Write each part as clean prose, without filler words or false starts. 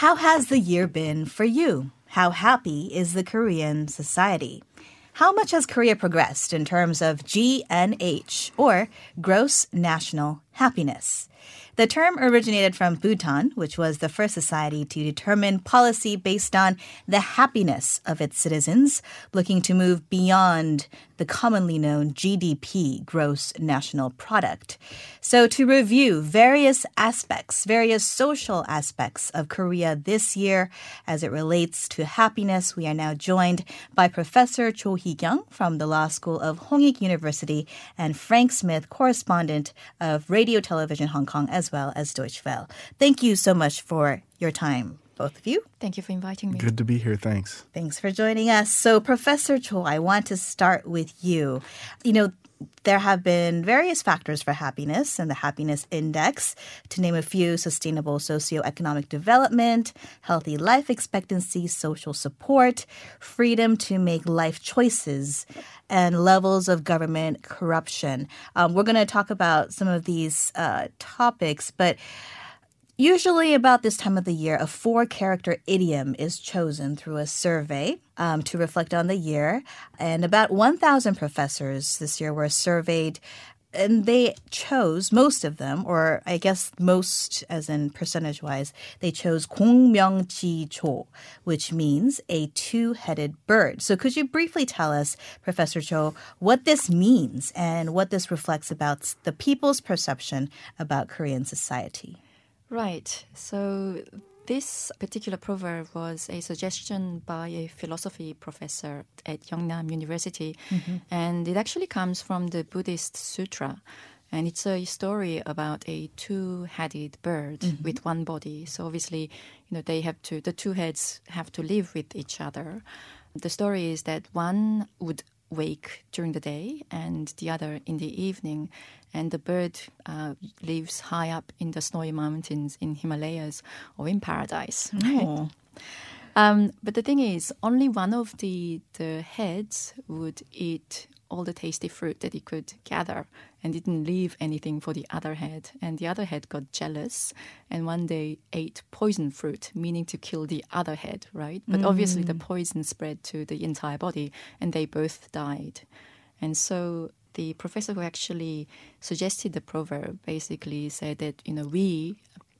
How has the year been for you? How happy is the Korean society? How much has Korea progressed in terms of GNH, or Gross National Happiness? The term originated from Bhutan, which was the first society to determine policy based on the happiness of its citizens, looking to move beyond the commonly known GDP, Gross National Product. So to review various social aspects of Korea this year as it relates to happiness, we are now joined by Professor Cho Hee-young from the Law School of Hongik University and Frank Smith, correspondent of Radio Television Hong Kong as well as Deutsche Welle. Thank you so much for your time, both of you. Thank you for inviting me. Good to be here. Thanks. Thanks for joining us. So, Professor Cho, I want to start with you. You know, there have been various factors for happiness and the happiness index, to name a few: sustainable socioeconomic development, healthy life expectancy, social support, freedom to make life choices, and levels of government corruption. We're going to talk about some of these topics, but usually about this time of the year, a four-character idiom is chosen through a survey to reflect on the year. And about 1,000 professors this year were surveyed, and they chose, most of them, or I guess most as in percentage-wise, they chose 공명지조, which means a two-headed bird. So could you briefly tell us, Professor Cho, what this means and what this reflects about the people's perception about Korean society? Right. So this particular proverb was a suggestion by a philosophy professor at Yongnam University. Mm-hmm. And it actually comes from the Buddhist Sutra. And it's a story about a two-headed bird mm-hmm. with one body. So obviously, you know, the two heads have to live with each other. The story is that one would wake during the day and the other in the evening. And the bird lives high up in the snowy mountains in Himalayas or in paradise. Right? Oh. But the thing is, only one of the heads would eat all the tasty fruit that he could gather and didn't leave anything for the other head. And the other head got jealous and one day ate poison fruit, meaning to kill the other head, right? But obviously the poison spread to the entire body and they both died. And so the professor who actually suggested the proverb basically said that, you know, we,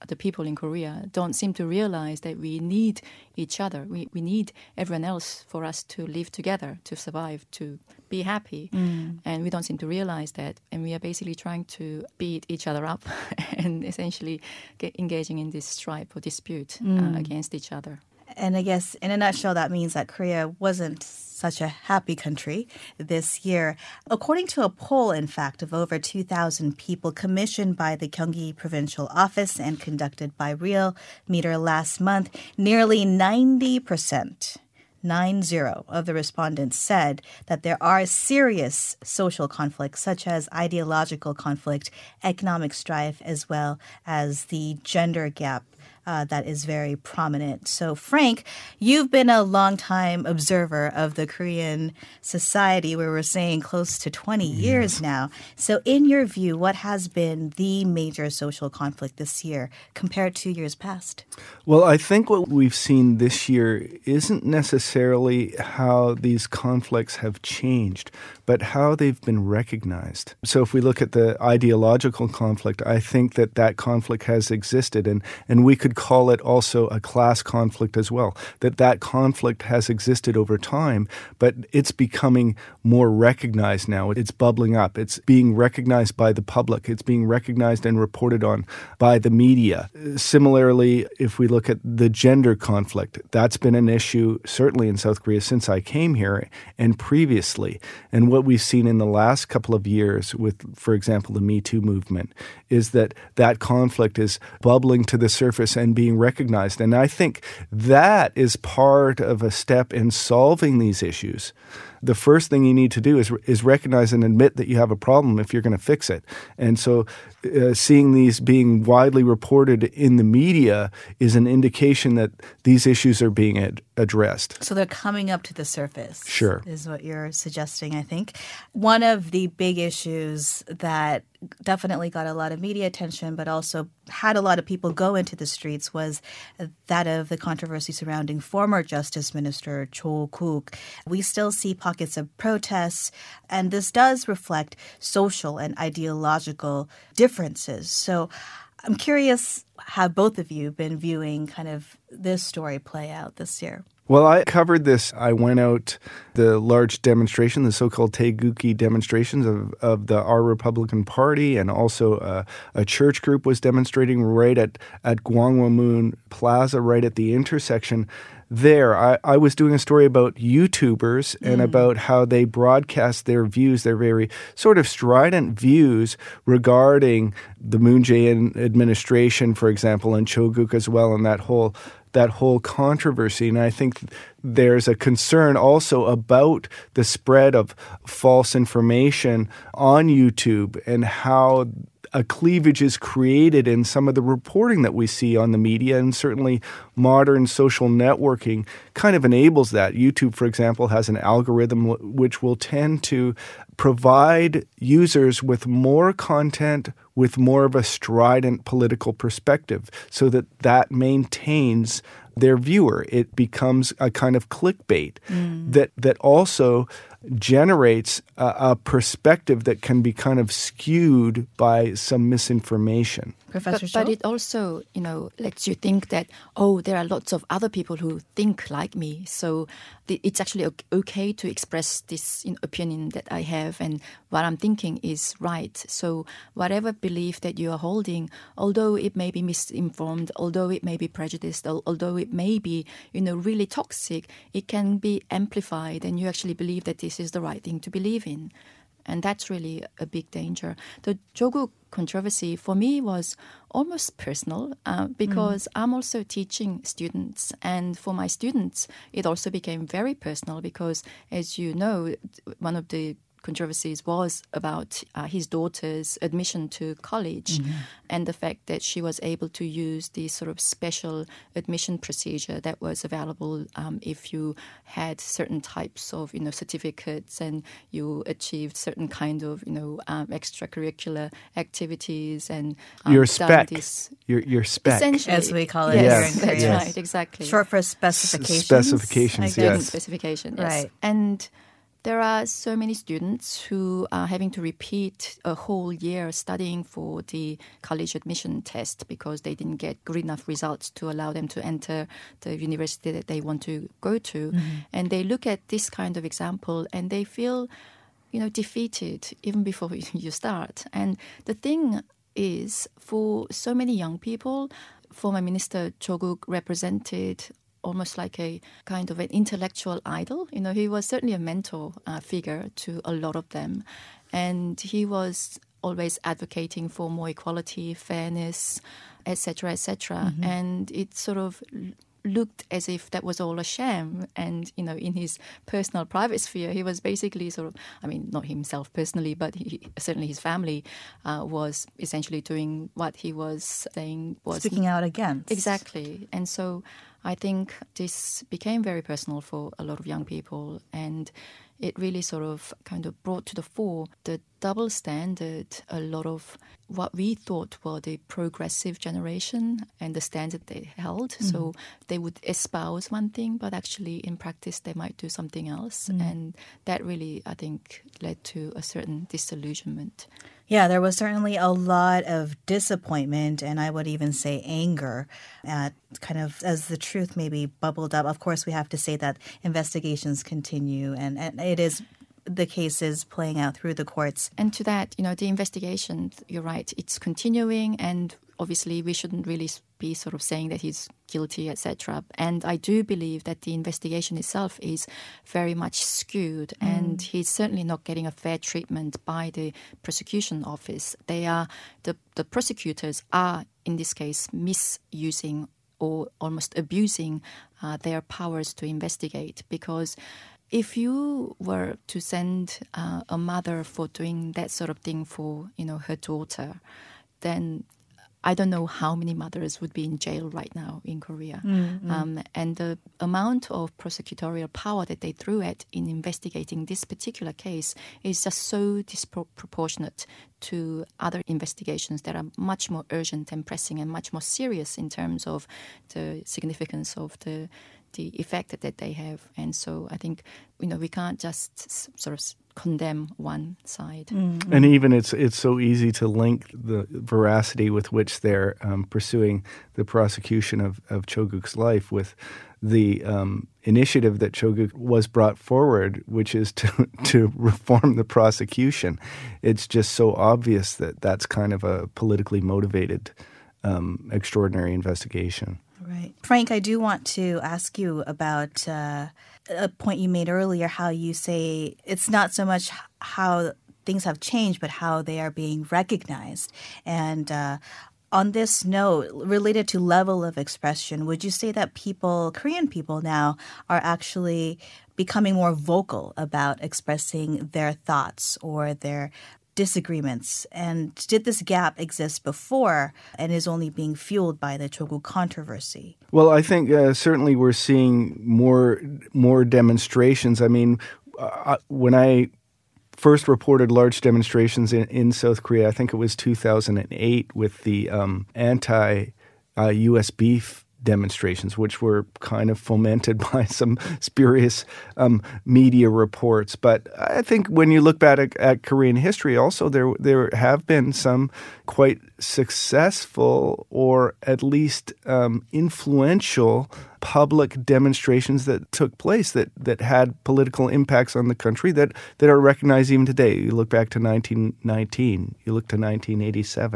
the people in Korea, don't seem to realize that we need each other. We need everyone else for us to live together, to survive, to be happy. Mm. And we don't seem to realize that. And we are basically trying to beat each other up and essentially engaging in this strife or dispute against each other. And I guess, in a nutshell, that means that Korea wasn't such a happy country this year. According to a poll, in fact, of over 2,000 people commissioned by the Gyeonggi Provincial Office and conducted by Real Meter last month, nearly 90%. 90% of the respondents said that there are serious social conflicts, such as ideological conflict, economic strife, as well as the gender gap that is very prominent. So, Frank, you've been a longtime observer of the Korean society, where we're saying close to 20 years now. So, in your view, what has been the major social conflict this year compared to years past? Well, I think what we've seen this year isn't necessarily how these conflicts have changed, but how they've been recognized. So if we look at the ideological conflict, I think that conflict has existed, and we could call it also a class conflict as well, that conflict has existed over time, but it's becoming more recognized now. It's bubbling up. It's being recognized by the public. It's being recognized and reported on by the media. Similarly, if we look at the gender conflict, that's been an issue certainly in South Korea since I came here and previously. And what we've seen in the last couple of years with, for example, the Me Too movement is that conflict is bubbling to the surface and being recognized. And I think that is part of a step in solving these issues the first thing you need to do is recognize and admit that you have a problem if you're going to fix it. And so seeing these being widely reported in the media is an indication that these issues are being addressed. So they're coming up to the surface. Sure. Is what you're suggesting, I think. One of the big issues that definitely got a lot of media attention but also had a lot of people go into the streets was that of the controversy surrounding former Justice Minister Cho Kuk. We still see pockets of protests, and this does reflect social and ideological differences. So I'm curious how both of you been viewing kind of this story play out this year. Well, I covered this. I went out the large demonstration, the so-called Taeguki demonstrations of the Our Republican Party, and also a church group was demonstrating right at Gwanghwamun Plaza, right at the intersection. There, I was doing a story about YouTubers and about how they broadcast their views, their very sort of strident views regarding the Moon Jae-in administration, for example, and Cho Kuk as well, and that whole controversy. And I think there's a concern also about the spread of false information on YouTube and how a cleavage is created in some of the reporting that we see on the media, and certainly modern social networking kind of enables that. YouTube, for example, has an algorithm which will tend to provide users with more content with more of a strident political perspective so that maintains their viewer. It becomes a kind of clickbait that also generates a perspective that can be kind of skewed by some misinformation. Professor Cho? But it also, lets you think that, there are lots of other people who think like me. So it's actually okay to express this opinion that I have, and what I'm thinking is right. So whatever belief that you are holding, although it may be misinformed, although it may be prejudiced, although it may be, really toxic, it can be amplified and you actually believe that this is the right thing to believe in. And that's really a big danger. The Cho Kuk controversy for me was almost personal because I'm also teaching students. And for my students, it also became very personal because, as you know, one of the controversies was about his daughter's admission to college and the fact that she was able to use the sort of special admission procedure that was available if you had certain types of, certificates and you achieved certain kind of, extracurricular activities and your spec. Your spec. Essentially. As we call it. Yes, here in Korea. That's right, exactly. Short for specifications. Specifications, yes. Specification, yes. Right. And there are so many students who are having to repeat a whole year studying for the college admission test because they didn't get good enough results to allow them to enter the university that they want to go to. Mm-hmm. And they look at this kind of example and they feel, defeated even before you start. And the thing is, for so many young people, former Minister Cho Kuk represented almost like a kind of an intellectual idol. He was certainly a mentor figure to a lot of them. And he was always advocating for more equality, fairness, etc., etc. Mm-hmm. And it sort of looked as if that was all a sham. And, in his personal private sphere, he was basically sort of, not himself personally, but certainly his family was essentially doing what he was saying was... Speaking out against. Exactly. And so I think this became very personal for a lot of young people, and it really sort of kind of brought to the fore the double standard, a lot of what we thought were the progressive generation and the standard they held. Mm-hmm. So they would espouse one thing, but actually in practice they might do something else. Mm-hmm. And that really, I think, led to a certain disillusionment. Yeah, there was certainly a lot of disappointment, and I would even say anger at kind of as the truth maybe bubbled up. Of course, we have to say that investigations continue, and it is the case is playing out through the courts. And to that, the investigation, you're right, it's continuing, and obviously we shouldn't really be sort of saying that he's guilty, etc. And I do believe that the investigation itself is very much skewed, and he's certainly not getting a fair treatment by the prosecution office. They are the prosecutors are, in this case, misusing or almost abusing their powers to investigate, because If you were to send a mother for doing that sort of thing for, you know, her daughter, then I don't know how many mothers would be in jail right now in Korea. Mm-hmm. And the amount of prosecutorial power that they threw at in investigating this particular case is just so disproportionate to other investigations that are much more urgent and pressing and much more serious in terms of the significance of the effect that they have. And so I think, you know, we can't just sort of condemn one side. Mm-hmm. And even it's so easy to link the veracity with which they're pursuing the prosecution of Cho Kuk's life with the initiative that Cho Kuk was brought forward, which is to reform the prosecution. It's just so obvious that that's kind of a politically motivated extraordinary investigation. Right. Frank, I do want to ask you about a point you made earlier, how you say it's not so much how things have changed, but how they are being recognized. And on this note, related to level of expression, would you say that people, Korean people now, are actually becoming more vocal about expressing their thoughts or their disagreements? And did this gap exist before and is only being fueled by the Cho Kuk controversy? Well, I think certainly we're seeing more demonstrations. I mean, when I first reported large demonstrations in South Korea, I think it was 2008 with the anti-US beef demonstrations, which were kind of fomented by some spurious media reports. But I think when you look back at Korean history, also there have been some quite successful or at least influential public demonstrations that took place that had political impacts on the country that are recognized even today. You look back to 1919, you look to 1987,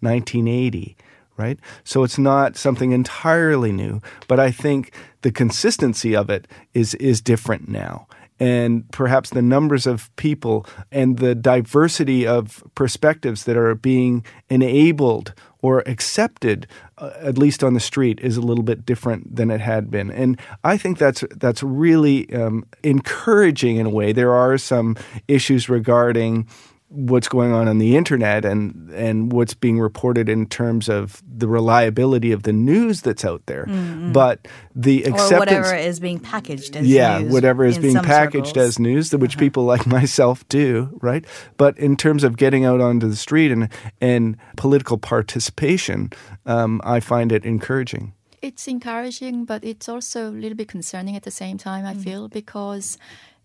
1980. Right? So it's not something entirely new, but I think the consistency of it is different now. And perhaps the numbers of people and the diversity of perspectives that are being enabled or accepted, at least on the street, is a little bit different than it had been. And I think that's really encouraging in a way. There are some issues regarding what's going on the internet and what's being reported in terms of the reliability of the news that's out there. Mm-hmm. But the acceptance... Or whatever is being packaged as news. Yeah, whatever is being packaged circles. As news, which people like myself do, right? But in terms of getting out onto the street and political participation, I find it encouraging. It's encouraging, but it's also a little bit concerning at the same time, I feel, because...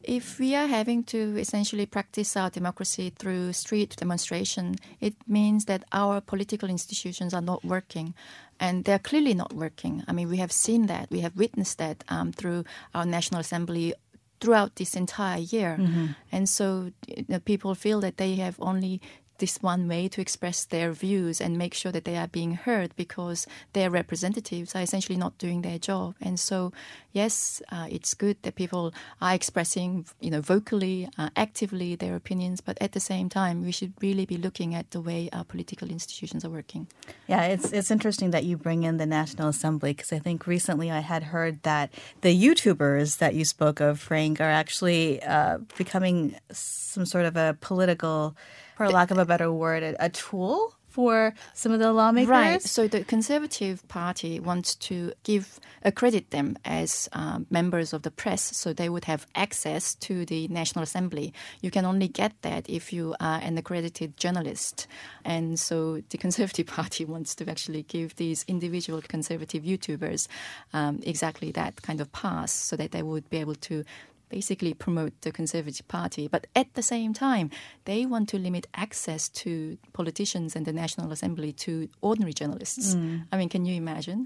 if we are having to essentially practice our democracy through street demonstration, it means that our political institutions are not working. And they're clearly not working. I mean, we have seen that. We have witnessed that through our National Assembly throughout this entire year. Mm-hmm. And so people feel that they have only this one way to express their views and make sure that they are being heard because their representatives are essentially not doing their job. And so, yes, it's good that people are expressing, you know, vocally, actively their opinions, but at the same time, we should really be looking at the way our political institutions are working. Yeah, it's interesting that you bring in the National Assembly because I think recently I had heard that the YouTubers that you spoke of, Frank, are actually becoming some sort of a political... for lack of a better word, a tool for some of the lawmakers? Right. So the Conservative Party wants to accredit them as members of the press so they would have access to the National Assembly. You can only get that if you are an accredited journalist. And so the Conservative Party wants to actually give these individual conservative YouTubers exactly that kind of pass so that they would be able to basically promote the Conservative Party. But at the same time, they want to limit access to politicians and the National Assembly to ordinary journalists. Mm. I mean, can you imagine?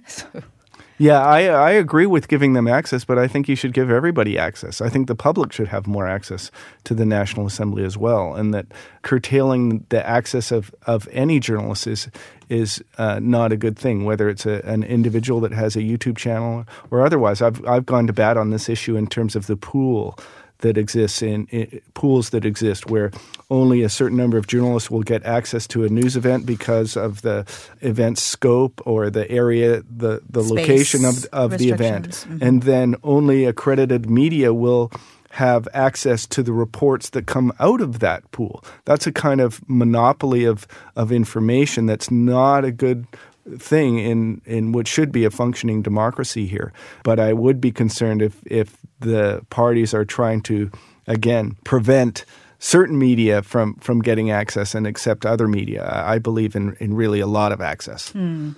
Yeah, I agree with giving them access, but I think you should give everybody access. I think the public should have more access to the National Assembly as well, and that curtailing the access of any journalist is not a good thing, whether it's an individual that has a YouTube channel or otherwise. I've gone to bat on this issue in terms of the pool that exists pools that exist where only a certain number of journalists will get access to a news event because of the event's scope or the area, the location of the event. Mm-hmm. And then only accredited media will have access to the reports that come out of that pool. That's a kind of monopoly of information that's not a good thing in what should be a functioning democracy here. But I would be concerned if the parties are trying to, again, prevent certain media from getting access and accept other media. I believe in really a lot of access. Mm.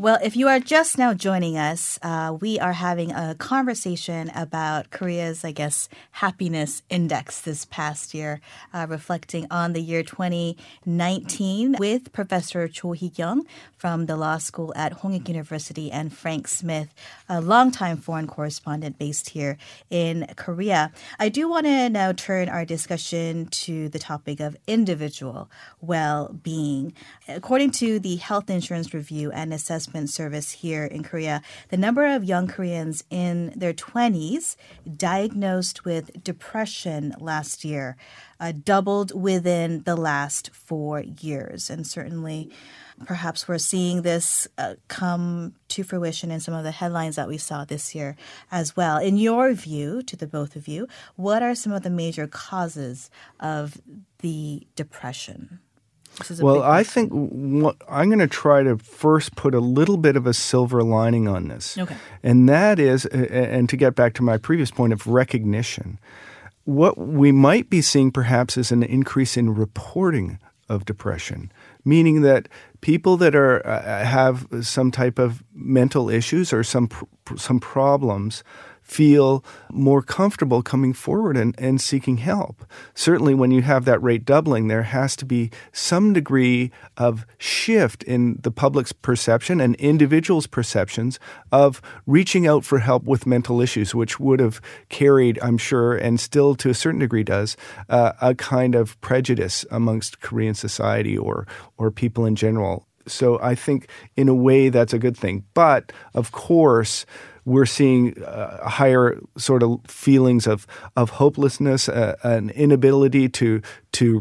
Well, if you are just now joining us, we are having a conversation about Korea's, I guess, happiness index this past year, reflecting on the year 2019 with Professor Cho Hee-young from the law school at Hongik University and Frank Smith, a longtime foreign correspondent based here in Korea. I do want to now turn our discussion to the topic of individual well-being. According to the Health Insurance Review and Assessment Service here in Korea, the number of young Koreans in their 20s diagnosed with depression last year doubled within the last 4 years. And certainly, perhaps we're seeing this come to fruition in some of the headlines that we saw this year as well. In your view, to the both of you, what are some of the major causes of the depression? Well, I think I'm going to try to first put a little bit of a silver lining on this. Okay. And that is, and to get back to my previous point of recognition, what we might be seeing perhaps is an increase in reporting of depression, meaning that people that are have some type of mental issues or some problems feel more comfortable coming forward and seeking help. Certainly when you have that rate doubling, there has to be some degree of shift in the public's perception and individuals' perceptions of reaching out for help with mental issues, which would have carried, I'm sure, and still to a certain degree does, a kind of prejudice amongst Korean society or people in general. So I think in a way that's a good thing. But of course, we're seeing higher sort of feelings of hopelessness, an inability to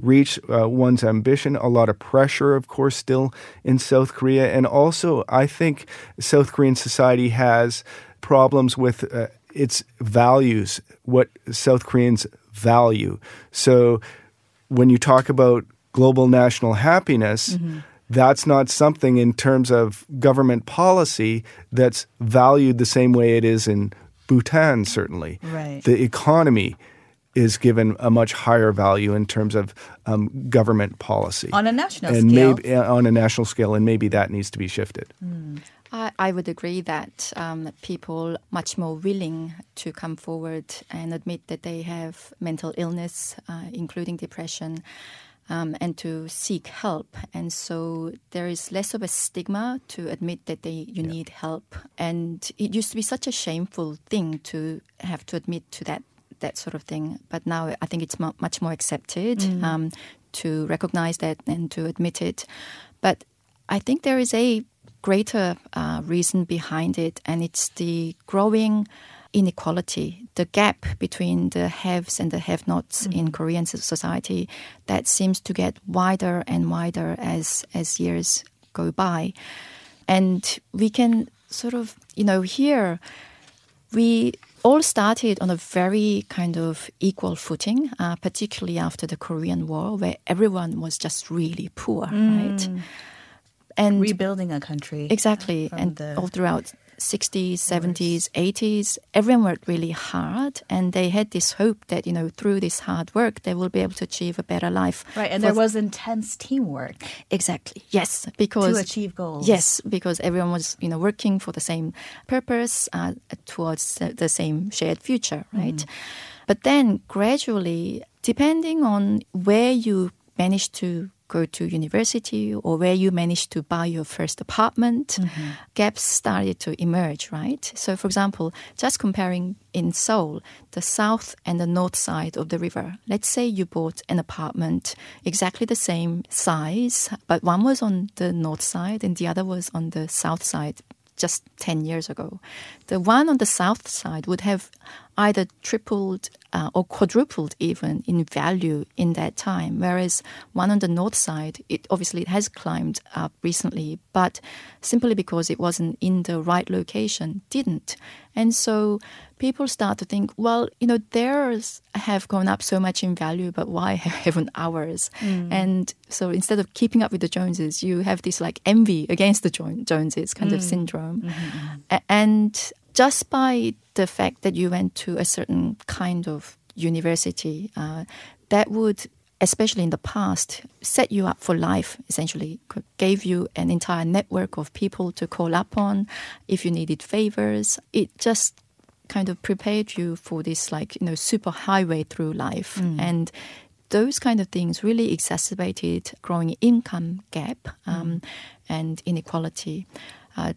reach one's ambition, a lot of pressure, of course, still in South Korea. And also, I think South Korean society has problems with its values, what South Koreans value. So when you talk about global national happiness, mm-hmm. That's not something in terms of government policy that's valued the same way it is in Bhutan, certainly. Right. The economy is given a much higher value in terms of government policy. On a national scale. Maybe, on a national scale, and maybe that needs to be shifted. Mm. I would agree that people are much more willing to come forward and admit that they have mental illness, including depression. And to seek help. And so there is less of a stigma to admit that you need help. And it used to be such a shameful thing to have to admit to that sort of thing. But now I think it's much more accepted to recognize that and to admit it. But I think there is a greater reason behind it, and it's the growing inequality, the gap between the haves and the have-nots in Korean society that seems to get wider and wider as years go by. And we can sort of, here we all started on a very kind of equal footing, particularly after the Korean War, where everyone was just really poor, right? And rebuilding a country. Exactly. And all throughout 60s, 70s, 80s, everyone worked really hard, and they had this hope that, through this hard work, they will be able to achieve a better life. Right, and there was intense teamwork. Exactly, yes. Because, to achieve goals. Yes, because everyone was, working for the same purpose towards the same shared future, right? Mm. But then gradually, depending on where you manage to go to university or where you managed to buy your first apartment, gaps started to emerge, right? So, for example, just comparing in Seoul, the south and the north side of the river. Let's say you bought an apartment exactly the same size, but one was on the north side and the other was on the south side just 10 years ago. The one on the south side would have either tripled or quadrupled even in value in that time, whereas one on the north side, it has climbed up recently, but simply because it wasn't in the right location, didn't. And so people start to think, well, theirs have gone up so much in value, but why haven't ours? Mm. And so instead of keeping up with the Joneses, you have this envy against the Joneses kind of syndrome. Mm-hmm. And just by the fact that you went to a certain kind of university, that would, especially in the past, set you up for life, essentially, gave you an entire network of people to call upon if you needed favors. It just kind of prepared you for this, super highway through life. Mm. And those kind of things really exacerbated growing income gap and inequality.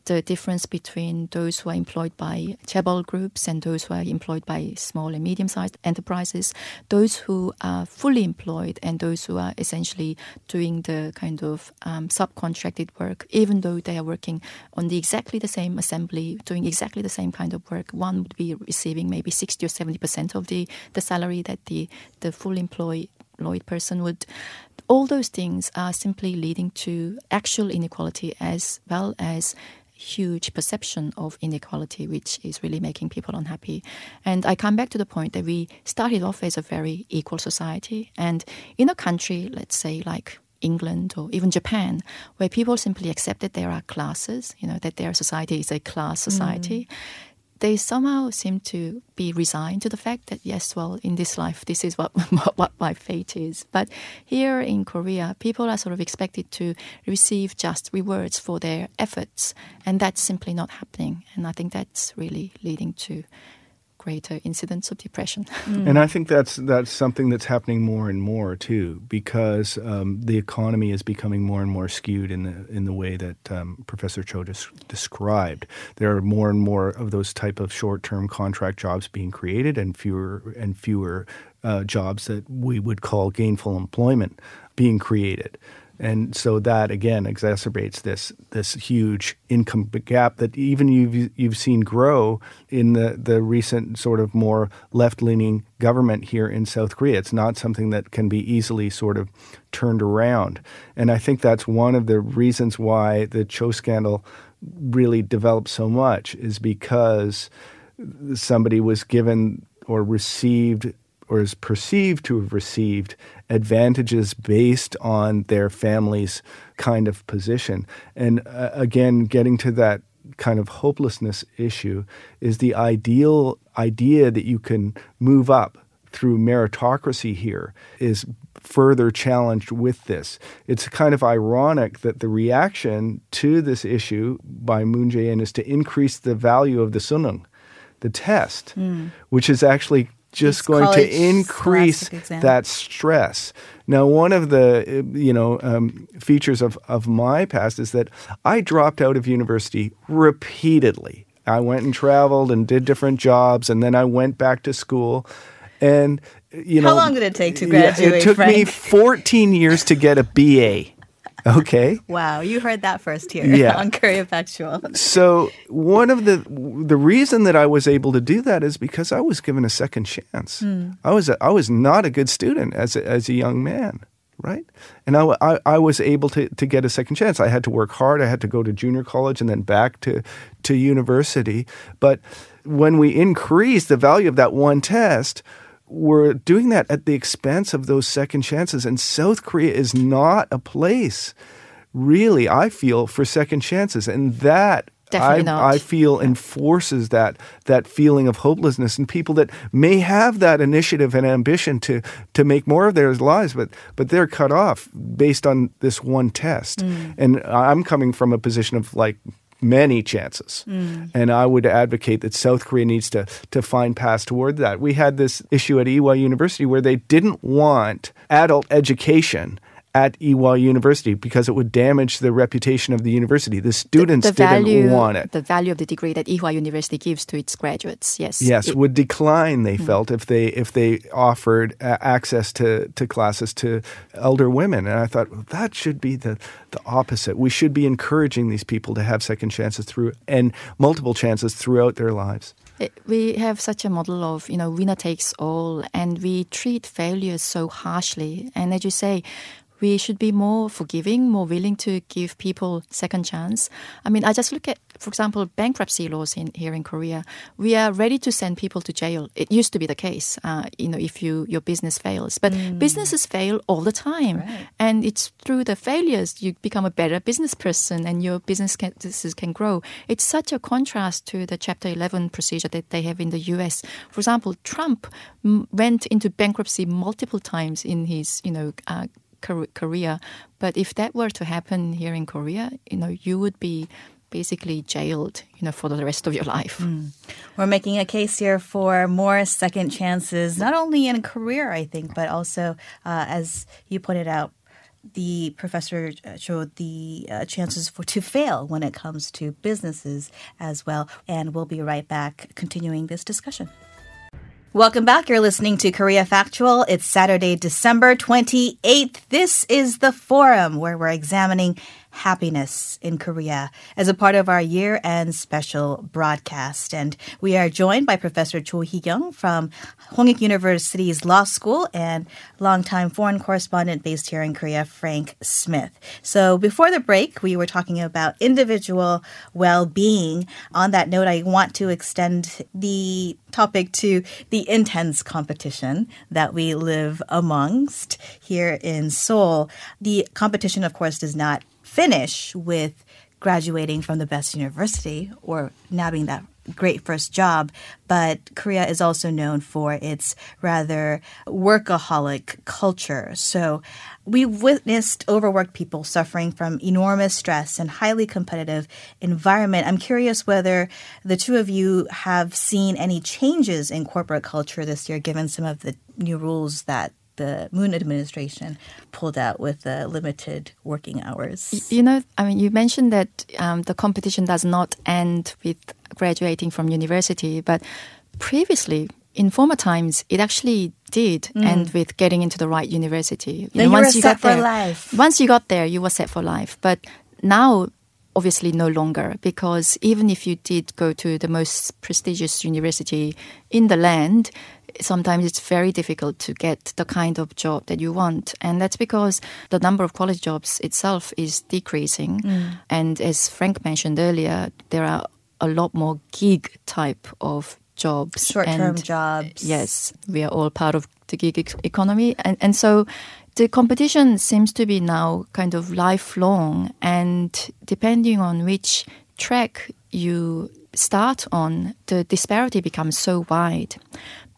The difference between those who are employed by chaebol groups and those who are employed by small and medium-sized enterprises, those who are fully employed and those who are essentially doing the kind of subcontracted work, even though they are working on exactly the same assembly, doing exactly the same kind of work. One would be receiving maybe 60 or 70% of the salary that the fully employed person would. All those things are simply leading to actual inequality as well as huge perception of inequality, which is really making people unhappy. And I come back to the point that we started off as a very equal society. And in a country, let's say like England or even Japan, where people simply accept that there are classes, that their society is a class society, they somehow seem to be resigned to the fact that, yes, well, in this life, this is what my fate is. But here in Korea, people are sort of expected to receive just rewards for their efforts, and that's simply not happening. And I think that's really leading to greater incidence of depression. Mm. And I think that's something that's happening more and more, too, because the economy is becoming more and more skewed in the way that Professor Cho described. There are more and more of those type of short-term contract jobs being created and fewer jobs that we would call gainful employment being created. And so that, again, exacerbates this huge income gap that even you've seen grow in the recent sort of more left-leaning government here in South Korea. It's not something that can be easily sort of turned around. And I think that's one of the reasons why the Cho scandal really developed so much, is because somebody was given or received or is perceived to have received advantages based on their family's kind of position. And again, getting to that kind of hopelessness issue is the ideal idea that you can move up through meritocracy here is further challenged with this. It's kind of ironic that the reaction to this issue by Moon Jae-in is to increase the value of the sunung, the test, which is actually just going to increase that stress. Now, one of the features of my past is that I dropped out of university repeatedly. I went and traveled and did different jobs, and then I went back to school. And how long did it take to graduate? It took me 14 years to get a BA. Okay. Wow, you heard that first here on Korea Factual. So one of the reason that I was able to do that is because I was given a second chance. Mm. I was not a good student as a young man, right? And I was able to get a second chance. I had to work hard. I had to go to junior college and then back to university. But when we increase the value of that one test, we're doing that at the expense of those second chances. And South Korea is not a place, really, I feel, for second chances. And that, I feel, enforces that feeling of hopelessness in people that may have that initiative and ambition to make more of their lives, but they're cut off based on this one test. Mm. And I'm coming from a position of many chances. Mm. And I would advocate that South Korea needs to find paths toward that. We had this issue at Ewha University where they didn't want adult education at Ewha University because it would damage the reputation of the university. The students didn't want it. The value of the degree that Ewha University gives to its graduates, yes. Yes, it would decline, they felt, if they offered access to classes to elder women. And I thought, well, that should be the opposite. We should be encouraging these people to have second chances and multiple chances throughout their lives. We have such a model of, winner takes all, and we treat failures so harshly. And as you say, we should be more forgiving, more willing to give people second chance. I mean, I just look at, for example, bankruptcy laws here in Korea. We are ready to send people to jail. It used to be the case, if your business fails. But businesses fail all the time. Right. And it's through the failures you become a better business person and your businesses can grow. It's such a contrast to the Chapter 11 procedure that they have in the U.S. For example, Trump went into bankruptcy multiple times in his, Korea, but if that were to happen here in Korea, you would be basically jailed, for the rest of your life. We're making a case here for more second chances, not only in career, I think, but also, as you pointed out, the professor showed the chances to fail when it comes to businesses as well. And we'll be right back continuing this discussion. Welcome back. You're listening to Korea Factual. It's Saturday, December 28th. This is the forum where we're examining happiness in Korea as a part of our year-end special broadcast. And we are joined by Professor Cho Hee-young from Hongik University's Law School and longtime foreign correspondent based here in Korea, Frank Smith. So before the break, we were talking about individual well-being. On that note, I want to extend the topic to the intense competition that we live amongst here in Seoul. The competition, of course, does not finish with graduating from the best university or nabbing that great first job. But Korea is also known for its rather workaholic culture. So we've witnessed overworked people suffering from enormous stress and highly competitive environment. I'm curious whether the two of you have seen any changes in corporate culture this year, given some of the new rules that the Moon administration pulled out with the limited working hours. You mentioned that the competition does not end with graduating from university, but previously, in former times, it actually did end with getting into the right university. Once you got there, you were set for life. But now, obviously no longer, because even if you did go to the most prestigious university in the land, sometimes it's very difficult to get the kind of job that you want. And that's because the number of college jobs itself is decreasing. And as Frank mentioned earlier, there are a lot more gig type of jobs. Short-term jobs. Yes, we are all part of the gig economy. And so the competition seems to be now kind of lifelong. And depending on which track you start on, the disparity becomes so wide.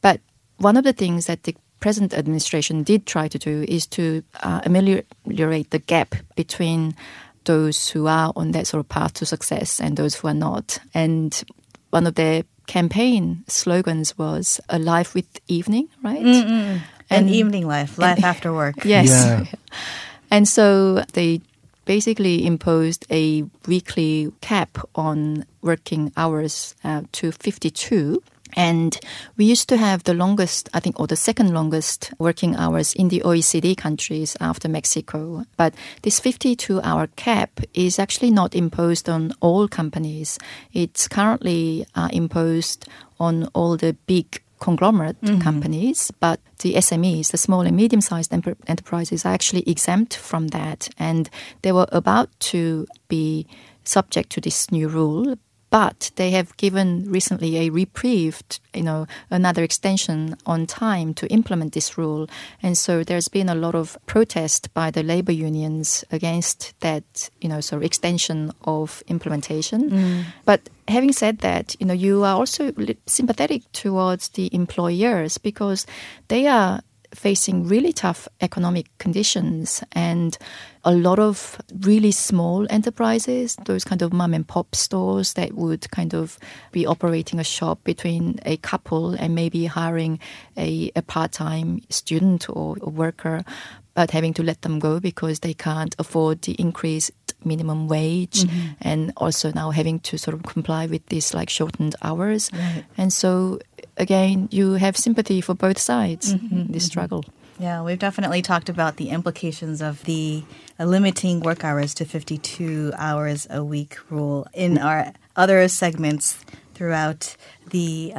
But one of the things that the present administration did try to do is to ameliorate the gap between those who are on that sort of path to success and those who are not. And one of their campaign slogans was a life with evening, right? An evening life after work. Yes. Yeah. And so they basically imposed a weekly cap on working hours to 52. And we used to have the longest, I think, or the second longest working hours in the OECD countries after Mexico. But this 52-hour cap is actually not imposed on all companies. It's currently imposed on all the big conglomerate companies, but the SMEs, the small and medium-sized enterprises, are actually exempt from that. And they were about to be subject to this new rule. But they have given recently a reprieve, another extension on time to implement this rule. And so there's been a lot of protest by the labor unions against that, sort of extension of implementation. But having said that, you are also sympathetic towards the employers because they are facing really tough economic conditions, and a lot of really small enterprises, those kind of mom and pop stores that would kind of be operating a shop between a couple and maybe hiring a part-time student or a worker, but having to let them go because they can't afford the increased minimum wage, and also now having to sort of comply with these shortened hours. Right. And so again, you have sympathy for both sides in this struggle. Yeah, we've definitely talked about the implications of the limiting work hours to 52 hours a week rule in our other segments throughout the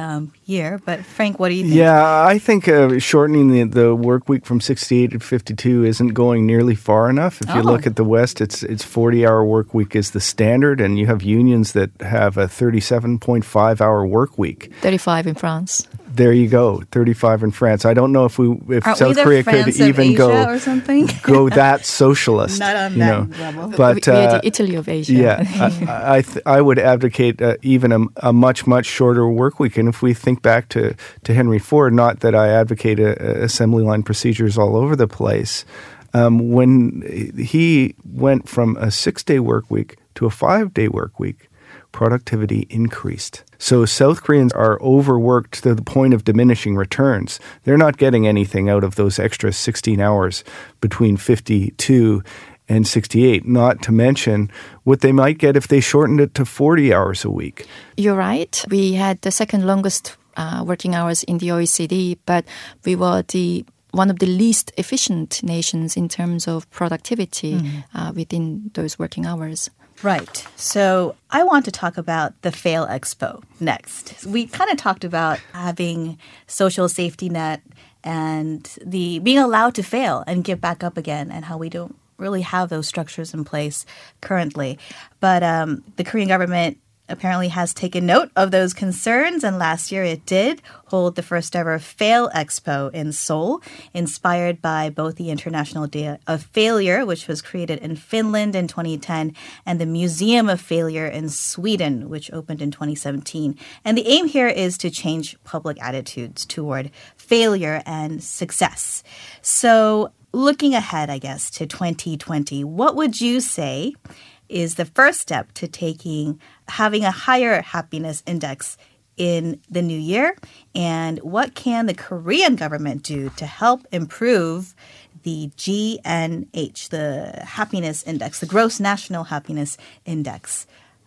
year. But Frank, what do you think? Yeah, I think shortening the work week from 68 to 52 isn't going nearly far enough. If you look at the West, it's 40-hour work week is the standard, and you have unions that have a 37.5-hour work week. 35 in France. There you go, 35 in France. I don't know if South Korea could even go that socialist. Not on that level. But we are the Italy of Asia. Yeah, I would advocate even a much, much shorter work week. And if we think back to Henry Ford, not that I advocate assembly line procedures all over the place, when he went from a 6-day work week to a 5-day work week, productivity increased. So South Koreans are overworked to the point of diminishing returns. They're not getting anything out of those extra 16 hours between 52 and 68, not to mention what they might get if they shortened it to 40 hours a week. You're right. We had the second longest working hours in the OECD, but we were one of the least efficient nations in terms of productivity within those working hours. Right. So I want to talk about the Fail Expo next. We kind of talked about having social safety net and the being allowed to fail and get back up again, and how we don't really have those structures in place currently. But the Korean government apparently has taken note of those concerns, and last year it did hold the first ever Fail Expo in Seoul, inspired by both the International Day of Failure, which was created in Finland in 2010, and the Museum of Failure in Sweden, which opened in 2017. And the aim here is to change public attitudes toward failure and success. So looking ahead, I guess, to 2020, what would you say is the first step to having a higher happiness index in the new year? And what can the Korean government do to help improve the GNH, the happiness index, the Gross National Happiness Index,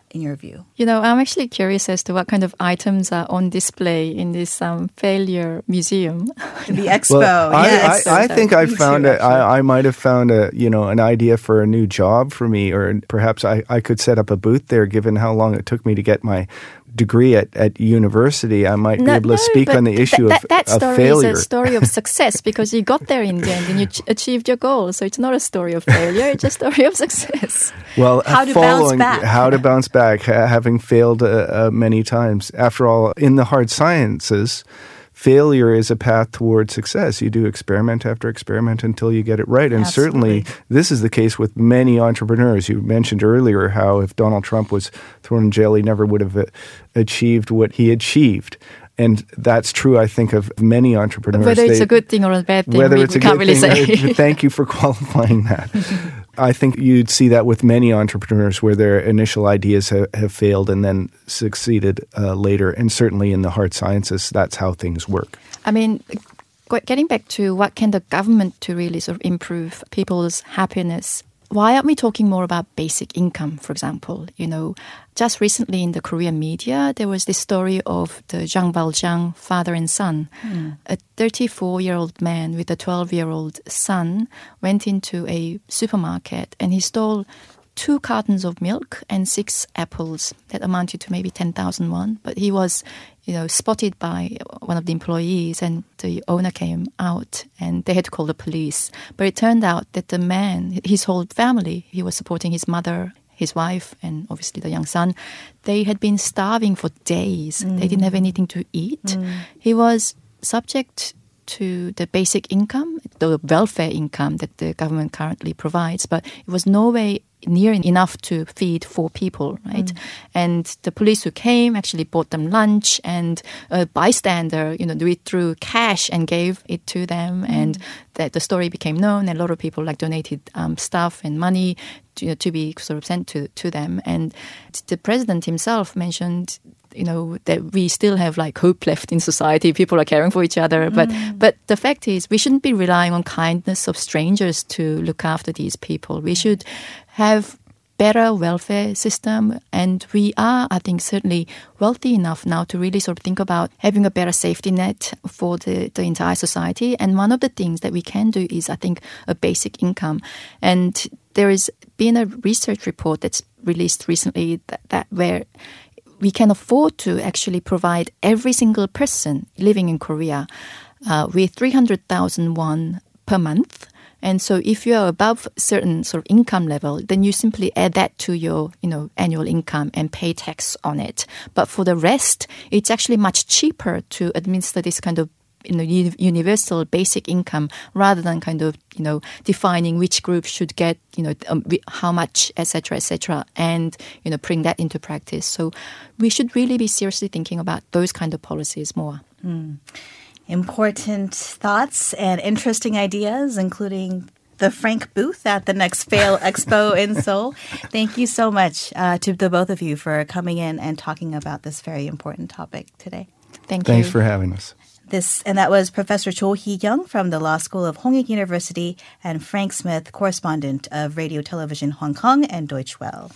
in your view? You know, I'm actually curious as to what kind of items are on display in this failure museum. The expo. Well, I think I might have found an idea for a new job for me, or perhaps I could set up a booth there, given how long it took me to get my degree at university. I might be able to speak on the issue of failure. That story is a story of success, because you got there in the end and you achieved your goal. So it's not a story of failure, it's a story of success. Well, how to bounce back, having failed many times. After all, in the hard sciences, failure is a path toward success. You do experiment after experiment until you get it right. And Absolutely. Certainly this is the case with many entrepreneurs. You mentioned earlier how if Donald Trump was thrown in jail, he never would have achieved what he achieved. And that's true, I think, of many entrepreneurs. Whether it's a good thing or a bad thing, we can't really say. Thank you for qualifying that. I think you'd see that with many entrepreneurs, where their initial ideas have failed and then succeeded later. And certainly in the hard sciences, that's how things work. I mean, getting back to what can the government to really sort of improve people's happiness, why aren't we talking more about basic income, for example? You know, just recently in the Korean media, there was this story of the Zhang Baozhang father and son. Mm. A 34-year-old man with a 12-year-old son went into a supermarket and he stole 2 cartons of milk and 6 apples. That amounted to maybe 10,000 won. But he was, spotted by one of the employees, and the owner came out and they had to call the police. But it turned out that the man, his whole family, he was supporting his mother, his wife, and obviously the young son, they had been starving for days. Mm. They didn't have anything to eat. Mm. He was subject to the basic income, the welfare income that the government currently provides, but it was no way near enough to feed 4 people, right? Mm. And the police who came actually bought them lunch, and a bystander, withdrew cash and gave it to them. Mm. And that the story became known, and a lot of people donated stuff and money to be sort of sent to them. And the president himself mentioned, that we still have hope left in society. People are caring for each other. But the fact is, we shouldn't be relying on kindness of strangers to look after these people. We should have better welfare system. And we are, I think, certainly wealthy enough now to really sort of think about having a better safety net for the entire society. And one of the things that we can do is, I think, a basic income. And there has been a research report that's released recently that where we can afford to actually provide every single person living in Korea with 300,000 won per month. And so if you are above certain sort of income level, then you simply add that to your, you know, annual income and pay tax on it. But for the rest, it's actually much cheaper to administer this kind of, you know, universal basic income rather than kind of, you know, defining which group should get, you know, how much, et cetera, and, you know, bring that into practice. So we should really be seriously thinking about those kind of policies more. Mm. Important thoughts and interesting ideas, including the Frank booth at the Next Fail Expo in Seoul. Thank you so much to the both of you for coming in and talking about this very important topic today. Thank you. Thanks for having us. That was Professor Cho Hee-young from the Law School of Hongik University and Frank Smith, correspondent of Radio Television Hong Kong and Deutsche Welle.